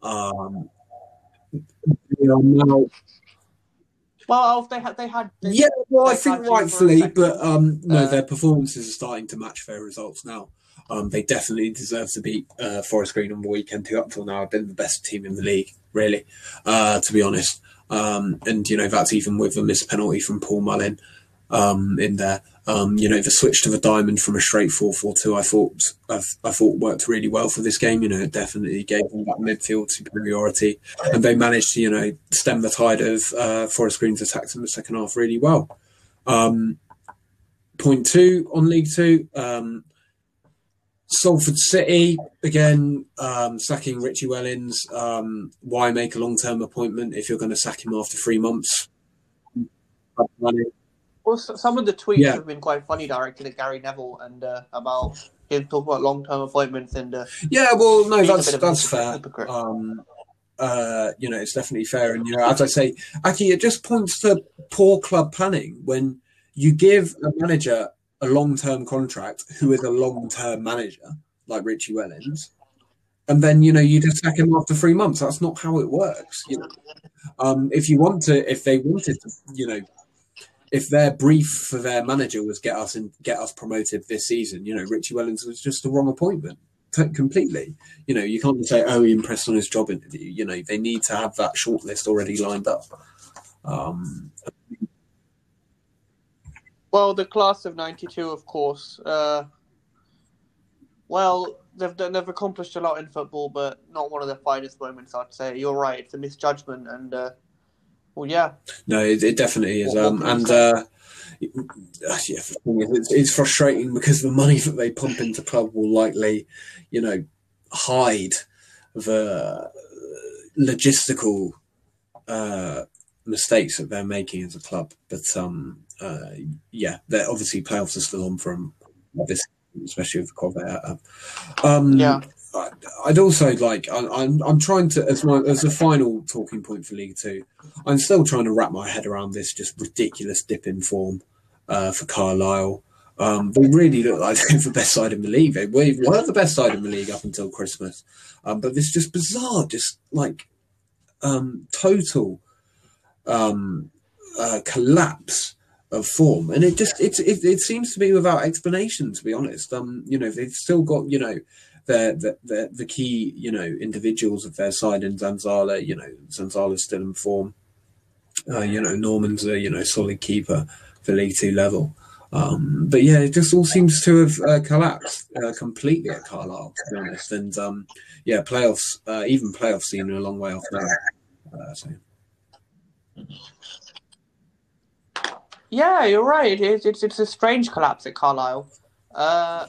Um, they are now. Well, they had, they had. They, yeah, well, I think rightfully, but um, no, uh, their performances are starting to match their results now. Um, they definitely deserve to beat uh, Forest Green on the weekend, who up till now have been the best team in the league, really, uh, to be honest. Um, and you know that's even with a missed penalty from Paul Mullin. Um, in there, um, you know, the switch to the diamond from a straight four four two, I thought, I, I thought worked really well for this game. You know, it definitely gave them that midfield superiority, and they managed to, you know, stem the tide of uh, Forest Green's attacks in the second half really well. Um, point two on League Two, um, Salford City again, um, sacking Richie Wellens. Um, why make a long-term appointment if you're going to sack him after three months? Well, some of the tweets yeah. have been quite funny directed at Gary Neville and uh, about him talking about long-term appointments and uh, yeah, well, no, that's that's fair. Um, uh, you know, it's definitely fair, and you know, as I say, Aki, it just points to poor club planning when you give a manager a long-term contract who is a long-term manager like Richie Wellens, and then you know you just sack him after three months. That's not how it works. You know, um, if you want to, if they wanted to, you know. If their brief for their manager was get us in, get us promoted this season, you know, Richie Wellens was just the wrong appointment t- completely. You know, you can't say, oh, he impressed on his job interview. You know, they need to have that shortlist already lined up. Um, well, the class of ninety-two, of course. Uh, well, they've, they've accomplished a lot in football, but not one of their finest moments, I'd say. You're right. It's a misjudgment and... Uh, Well, yeah. No, it, it definitely is. Um, and uh, yeah, it's, it's frustrating because the money that they pump into club will likely, you know, hide the logistical uh, mistakes that they're making as a club. But um, uh, yeah, they're obviously playoffs are still on from this, especially with Corvette. Um, yeah. I'd also like I, I'm I'm trying to as my as a final talking point for League Two, I'm still trying to wrap my head around this just ridiculous dip in form uh, for Carlisle. Um, they really look like they're the best side in the league. They were the best side in the league up until Christmas, um, but this just bizarre, just like um, total um, uh, collapse of form, and it just it's it, it seems to be without explanation. To be honest, um, you know they've still got you know. The, the the key, you know, individuals of their side in Zanzala, you know, Zanzala's still in form. Uh, you know, Norman's a, you know, solid keeper for League Two level. Um, but, yeah, it just all seems to have uh, collapsed uh, completely at Carlisle, to be honest. And, um, yeah, playoffs, uh, even playoffs seem a long way off now. Uh, so. Yeah, you're right. It's, it's, it's a strange collapse at Carlisle. Uh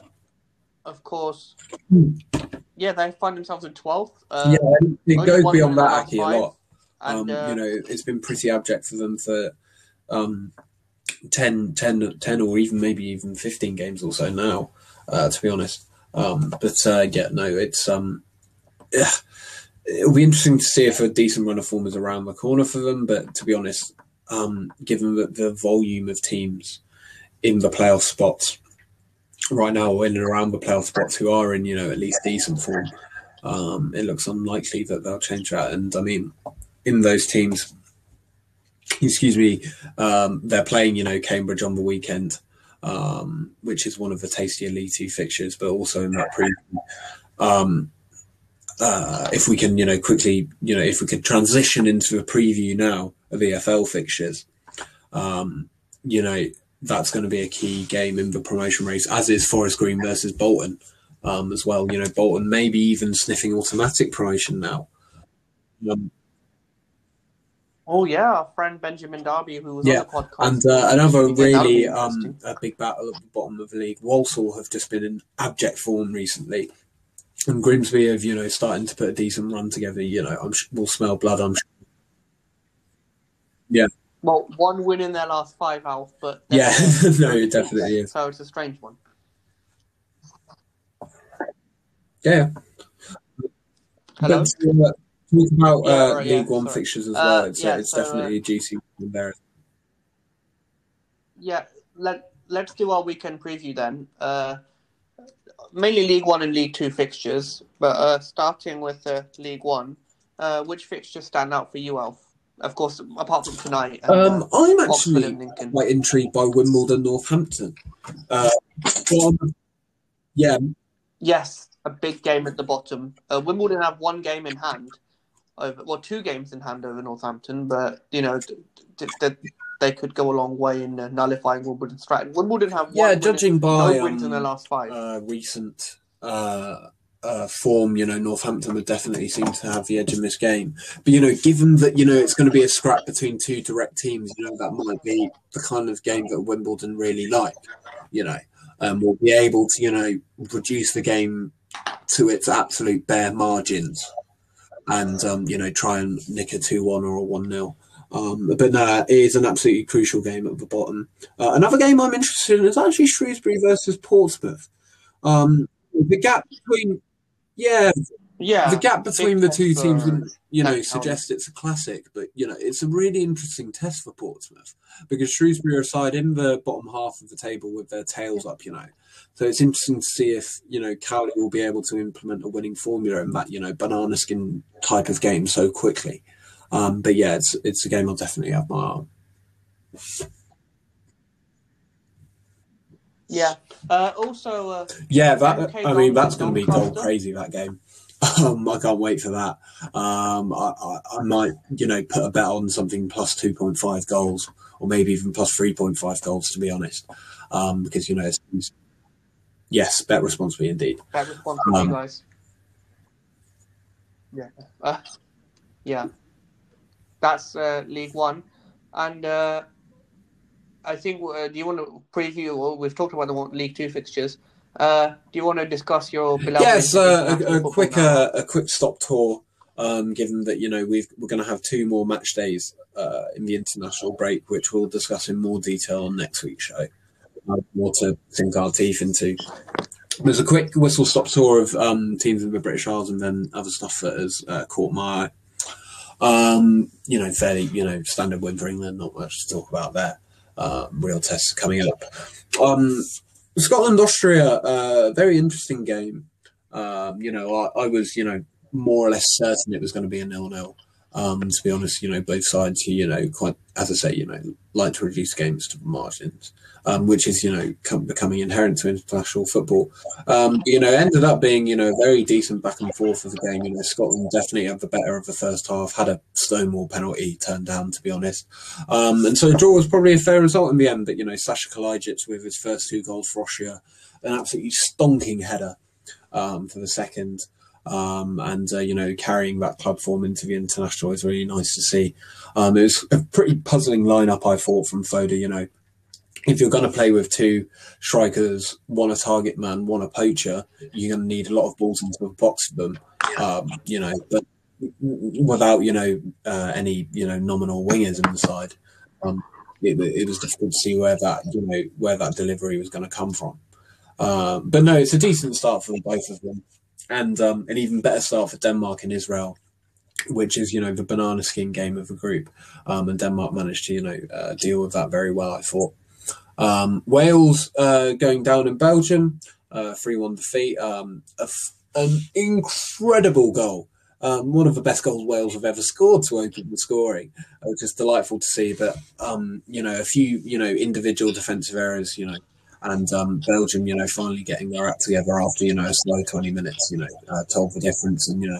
Of course, yeah, they find themselves in twelfth. Uh, yeah, it goes beyond that, Aki, a lot. And, um, uh, you know, it's been pretty abject for them for um, ten, ten, ten or even maybe even fifteen games or so now, uh, to be honest. Um, but, uh, yeah, no, it's... Um, yeah, it'll be interesting to see if a decent run of form is around the corner for them, but to be honest, um, given the, the volume of teams in the playoff spots... right now in and around the playoff spots who are in, you know, at least decent form, um, it looks unlikely that they'll change that. And I mean, in those teams, excuse me, um, they're playing, you know, Cambridge on the weekend, um, which is one of the tastier League Two fixtures, but also in that preview. Um, uh, if we can, you know, quickly, you know, if we could transition into a preview now of E F L fixtures, um, you know, that's going to be a key game in the promotion race, as is Forest Green versus Bolton um, as well. You know, Bolton maybe even sniffing automatic promotion now. Um, oh, yeah, our friend Benjamin Darby, who was yeah. on the podcast. And uh, another really um, a big battle at the bottom of the league. Walsall have just been in abject form recently. And Grimsby of, you know, starting to put a decent run together, you know, I'm sure we'll smell blood, I'm sure. Yeah. Well, one win in their last five, Alf, but... Yeah, no, it definitely is. So it's a strange one. Yeah. Hello? But, uh, talk about yeah, uh, right, League yeah, One sorry. fixtures as well. Uh, it's yeah, it's so, definitely uh, G C embarrassing. Yeah, let, let's do our weekend preview then. Uh, mainly League One and League Two fixtures, but uh, starting with uh, League One, uh, which fixtures stand out for you, Alf? Of course, apart from tonight. And, um, uh, I'm actually quite intrigued by Wimbledon Northampton. Uh, um, yeah. Yes, a big game at the bottom. Uh, Wimbledon have one game in hand, over well, two games in hand over Northampton, but you know d- d- d- they could go a long way in uh, nullifying Wimbledon's threat. Wimbledon have one yeah, judging by no wins um, in their last five. Uh, recent. Uh, Uh, form, you know, Northampton would definitely seem to have the edge in this game. But, you know, given that, you know, it's going to be a scrap between two direct teams, you know, that might be the kind of game that Wimbledon really like, you know. Um, we'll be able to, you know, reduce the game to its absolute bare margins and, um, you know, try and nick a two one or a one nil. Um, but no, it is an absolutely crucial game at the bottom. Uh, another game I'm interested in is actually Shrewsbury versus Portsmouth. Um, the gap between... Yeah, yeah. The gap between the two teams, you know, suggests it's a classic, but you know, it's a really interesting test for Portsmouth because Shrewsbury are side in the bottom half of the table with their tails up, you know. So it's interesting to see if you know Cowley will be able to implement a winning formula in that you know banana skin type of game so quickly. Um, but yeah, it's it's a game I'll definitely have my eye on. Yeah. Uh, also, uh, yeah. That I mean, that's going to be dog crazy. That game. Um, I can't wait for that. Um, I, I, I might, you know, put a bet on something plus two point five goals, or maybe even plus three point five goals. To be honest, um, because you know, it's, it's, yes, bet responsibly indeed. Bet responsibly, um, guys. Yeah. Uh, yeah. That's uh, League One, and. Uh, I think, uh, do you want to preview, well, we've talked about the League Two fixtures, uh, do you want to discuss your... Yes, uh, a, a, quick, uh, a quick stop tour, um, given that, you know, we've, we're going to have two more match days uh, in the international break, which we'll discuss in more detail on next week's show. Uh, more to sink our teeth into. There's a quick whistle-stop tour of um, teams in the British Isles and then other stuff that has uh, caught my eye. Um, you know, fairly, you know, standard win for England, not much to talk about there. Uh, real tests coming up. Um, Scotland Austria, uh, very interesting game. Um, you know, I, I was you know more or less certain it was going to be a nil-nil. Um, to be honest, you know both sides, you know, quite as I say, you know, like to reduce games to margins, um, which is you know com- becoming inherent to international football. Um, you know, ended up being you know very decent back and forth of the game. You know, Scotland definitely had the better of the first half. Had a Stonewall penalty turned down, to be honest, um, and so a draw was probably a fair result in the end. But you know, Sasha Kalajic with his first two goals for Austria, an absolutely stonking header um, for the second. Um, and, uh, you know, carrying that club form into the international is really nice to see. Um, it was a pretty puzzling lineup, I thought, from Foda. You know, if you're going to play with two strikers, one a target man, one a poacher, you're going to need a lot of balls into the box for them, um, you know, but without, you know, uh, any, you know, nominal wingers in the side. Um, it, it was difficult to see where that, you know, where that delivery was going to come from. Um, but no, it's a decent start for both of them. And um, an even better start for Denmark and Israel, which is, you know, the banana skin game of the group. Um, and Denmark managed to, you know, uh, deal with that very well, I thought. Um, Wales uh, going down in Belgium, uh, three one defeat. Um, a f- an incredible goal. Um, one of the best goals Wales have ever scored to open the scoring, which is delightful to see. But, um, you know, a few, you know, individual defensive errors, you know, and um, Belgium, you know, finally getting their act together after, you know, a slow twenty minutes, you know, uh, told the difference. And, you know,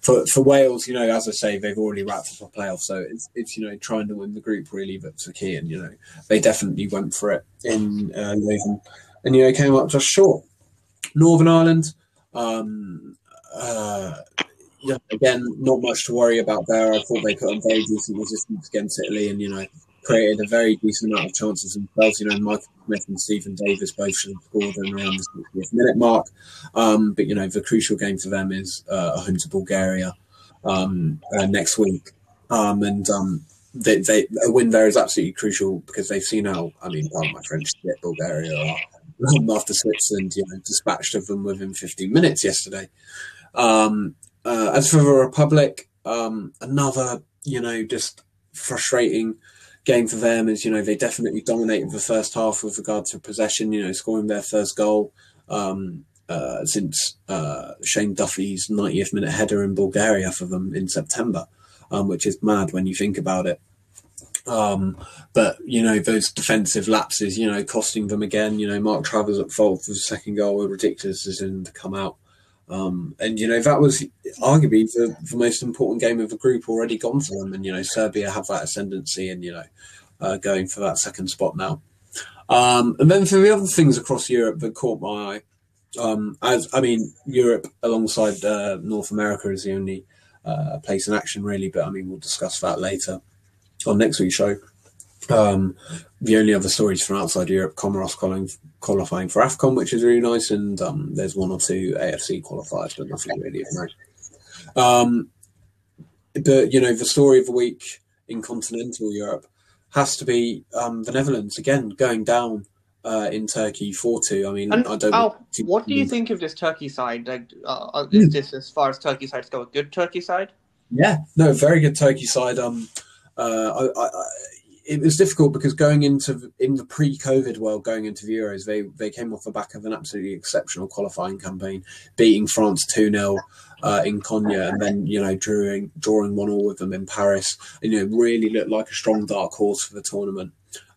for for Wales, you know, as I say, they've already wrapped up a playoff. So it's, it's you know, trying to win the group really that's the key. And, you know, they definitely went for it in uh, Leuven and, you know, came up just short. Northern Ireland, um, uh, yeah, again, not much to worry about there. I thought they put on very decent resistance against Italy and, you know, created a very decent amount of chances themselves. You know, Michael Smith and Stephen Davis both should have scored them around the sixtieth minute mark. Um, but, you know, the crucial game for them is uh, a home to Bulgaria um, uh, next week. Um, and um, they, they, a win there is absolutely crucial because they've seen how, I mean, pardon my French, shit, Bulgaria are. Um, after Switzerland, you know, dispatched of them within fifteen minutes yesterday. Um, uh, as for the Republic, um, another, you know, just frustrating game for them is, you know, they definitely dominated the first half with regard to possession, you know, scoring their first goal um, uh, since uh, Shane Duffy's ninetieth minute header in Bulgaria for them in September, um, which is mad when you think about it. Um, but, you know, those defensive lapses, you know, costing them again, you know, Mark Travers at fault for the second goal were ridiculous as in to come out. Um, and, you know, that was arguably the, the most important game of the group already gone for them. And, you know, Serbia have that ascendancy and, you know, uh, going for that second spot now. Um, and then for the other things across Europe that caught my eye, um, as I mean, Europe alongside uh, North America is the only uh, place in action really, but I mean, we'll discuss that later on next week's show. Um, the only other stories from outside Europe, Comoros qualifying for AFCON, which is really nice, and um, there's one or two A F C qualifiers, but nothing really of note. Um, but, you know, the story of the week in continental Europe has to be um, the Netherlands, again, going down uh, in Turkey four two. I mean, and, I don't... Al, too- what do you think of this Turkey side? Like, uh, is mm. this, as far as Turkey sides go, a good Turkey side? Yeah, no, very good Turkey side. Um, uh, I... I, I It was difficult because going into in the pre-COVID world, going into the Euros, they, they came off the back of an absolutely exceptional qualifying campaign, beating France two nil uh, in Konya and then, you know, drawing drawing one all with them in Paris. And, you know, really looked like a strong dark horse for the tournament.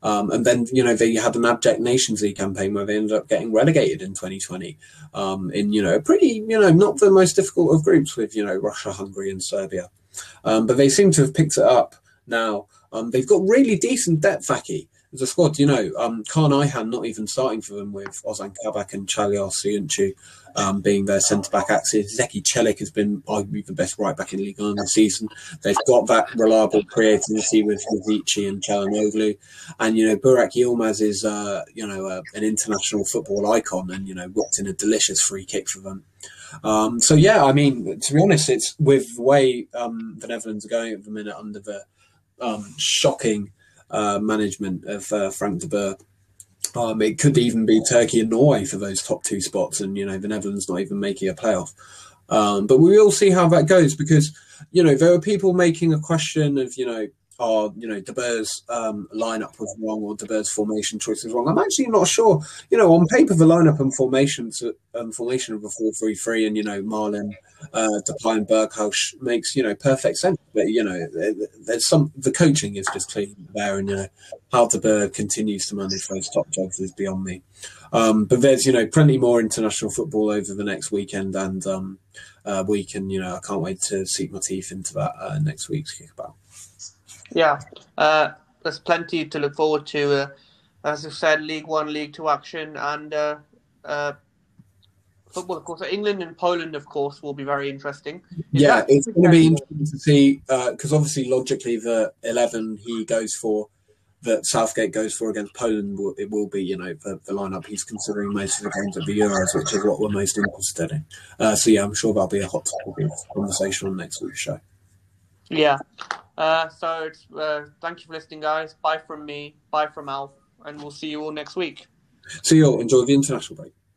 Um, and then, you know, they had an abject Nations League campaign where they ended up getting relegated in twenty twenty um, in, you know, pretty, you know, not the most difficult of groups with, you know, Russia, Hungary and Serbia. Um, but they seem to have picked it up now. Um, they've got really decent depth, Aki, as a squad. You know, um, Kaan Ayhan not even starting for them with Ozan Kabak and Çağlar Söyüncü um, being their centre-back axis. Zeki Çelik has been arguably the best right-back in Ligue one this season. They've got that reliable creativity with Vici and Çalhanoğlu. And, you know, Burak Yilmaz is, uh, you know, uh, an international football icon and, you know, whipped in a delicious free kick for them. Um, so, yeah, I mean, to be honest, it's with the way um, the Netherlands are going at the minute under the Um, shocking uh, management of uh, Frank de Boer. Um, it could even be Turkey and Norway for those top two spots, and you know the Netherlands not even making a playoff. Um, but we will see how that goes because you know there are people making a question of you know are you know de Boer's um, lineup was wrong or de Boer's formation choice was wrong. I'm actually not sure. You know, on paper the lineup and formations um, formation of a four three three and you know Marlin. Uh, Depay and Berghuis makes you know perfect sense, but you know there's some the coaching is just clearly there, and you know how De Boer continues to manage those top jobs is beyond me. Um, but there's you know plenty more international football over the next weekend and um, uh, week, and you know I can't wait to sink my teeth into that uh, next week's Kickabout. Yeah, uh, there's plenty to look forward to, uh, as you said, League One, League Two action, and. Uh, uh, Football, of course. So England and Poland, of course, will be very interesting. Is yeah, it's going to be interesting to see because uh, obviously, logically, the eleven he goes for, that Southgate goes for against Poland, will, it will be you know the, the lineup he's considering most of the games of the Euros, which is what we're most interested in. Uh, so yeah, I'm sure that'll be a hot topic of conversation on next week's show. Yeah. Uh, so it's, uh, thank you for listening, guys. Bye from me. Bye from Alf, and we'll see you all next week. See you all. Enjoy the international break.